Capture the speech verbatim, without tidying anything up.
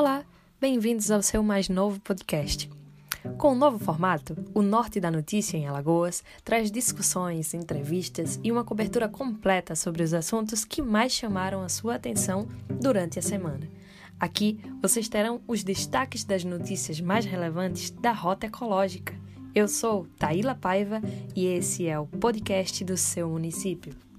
Olá, bem-vindos ao seu mais novo podcast. Com o novo formato, o Norte da Notícia em Alagoas traz discussões, entrevistas e uma cobertura completa sobre os assuntos que mais chamaram a sua atenção durante a semana. Aqui, vocês terão os destaques das notícias mais relevantes da Rota Ecológica. Eu sou Taíla Paiva e esse é o podcast do seu município.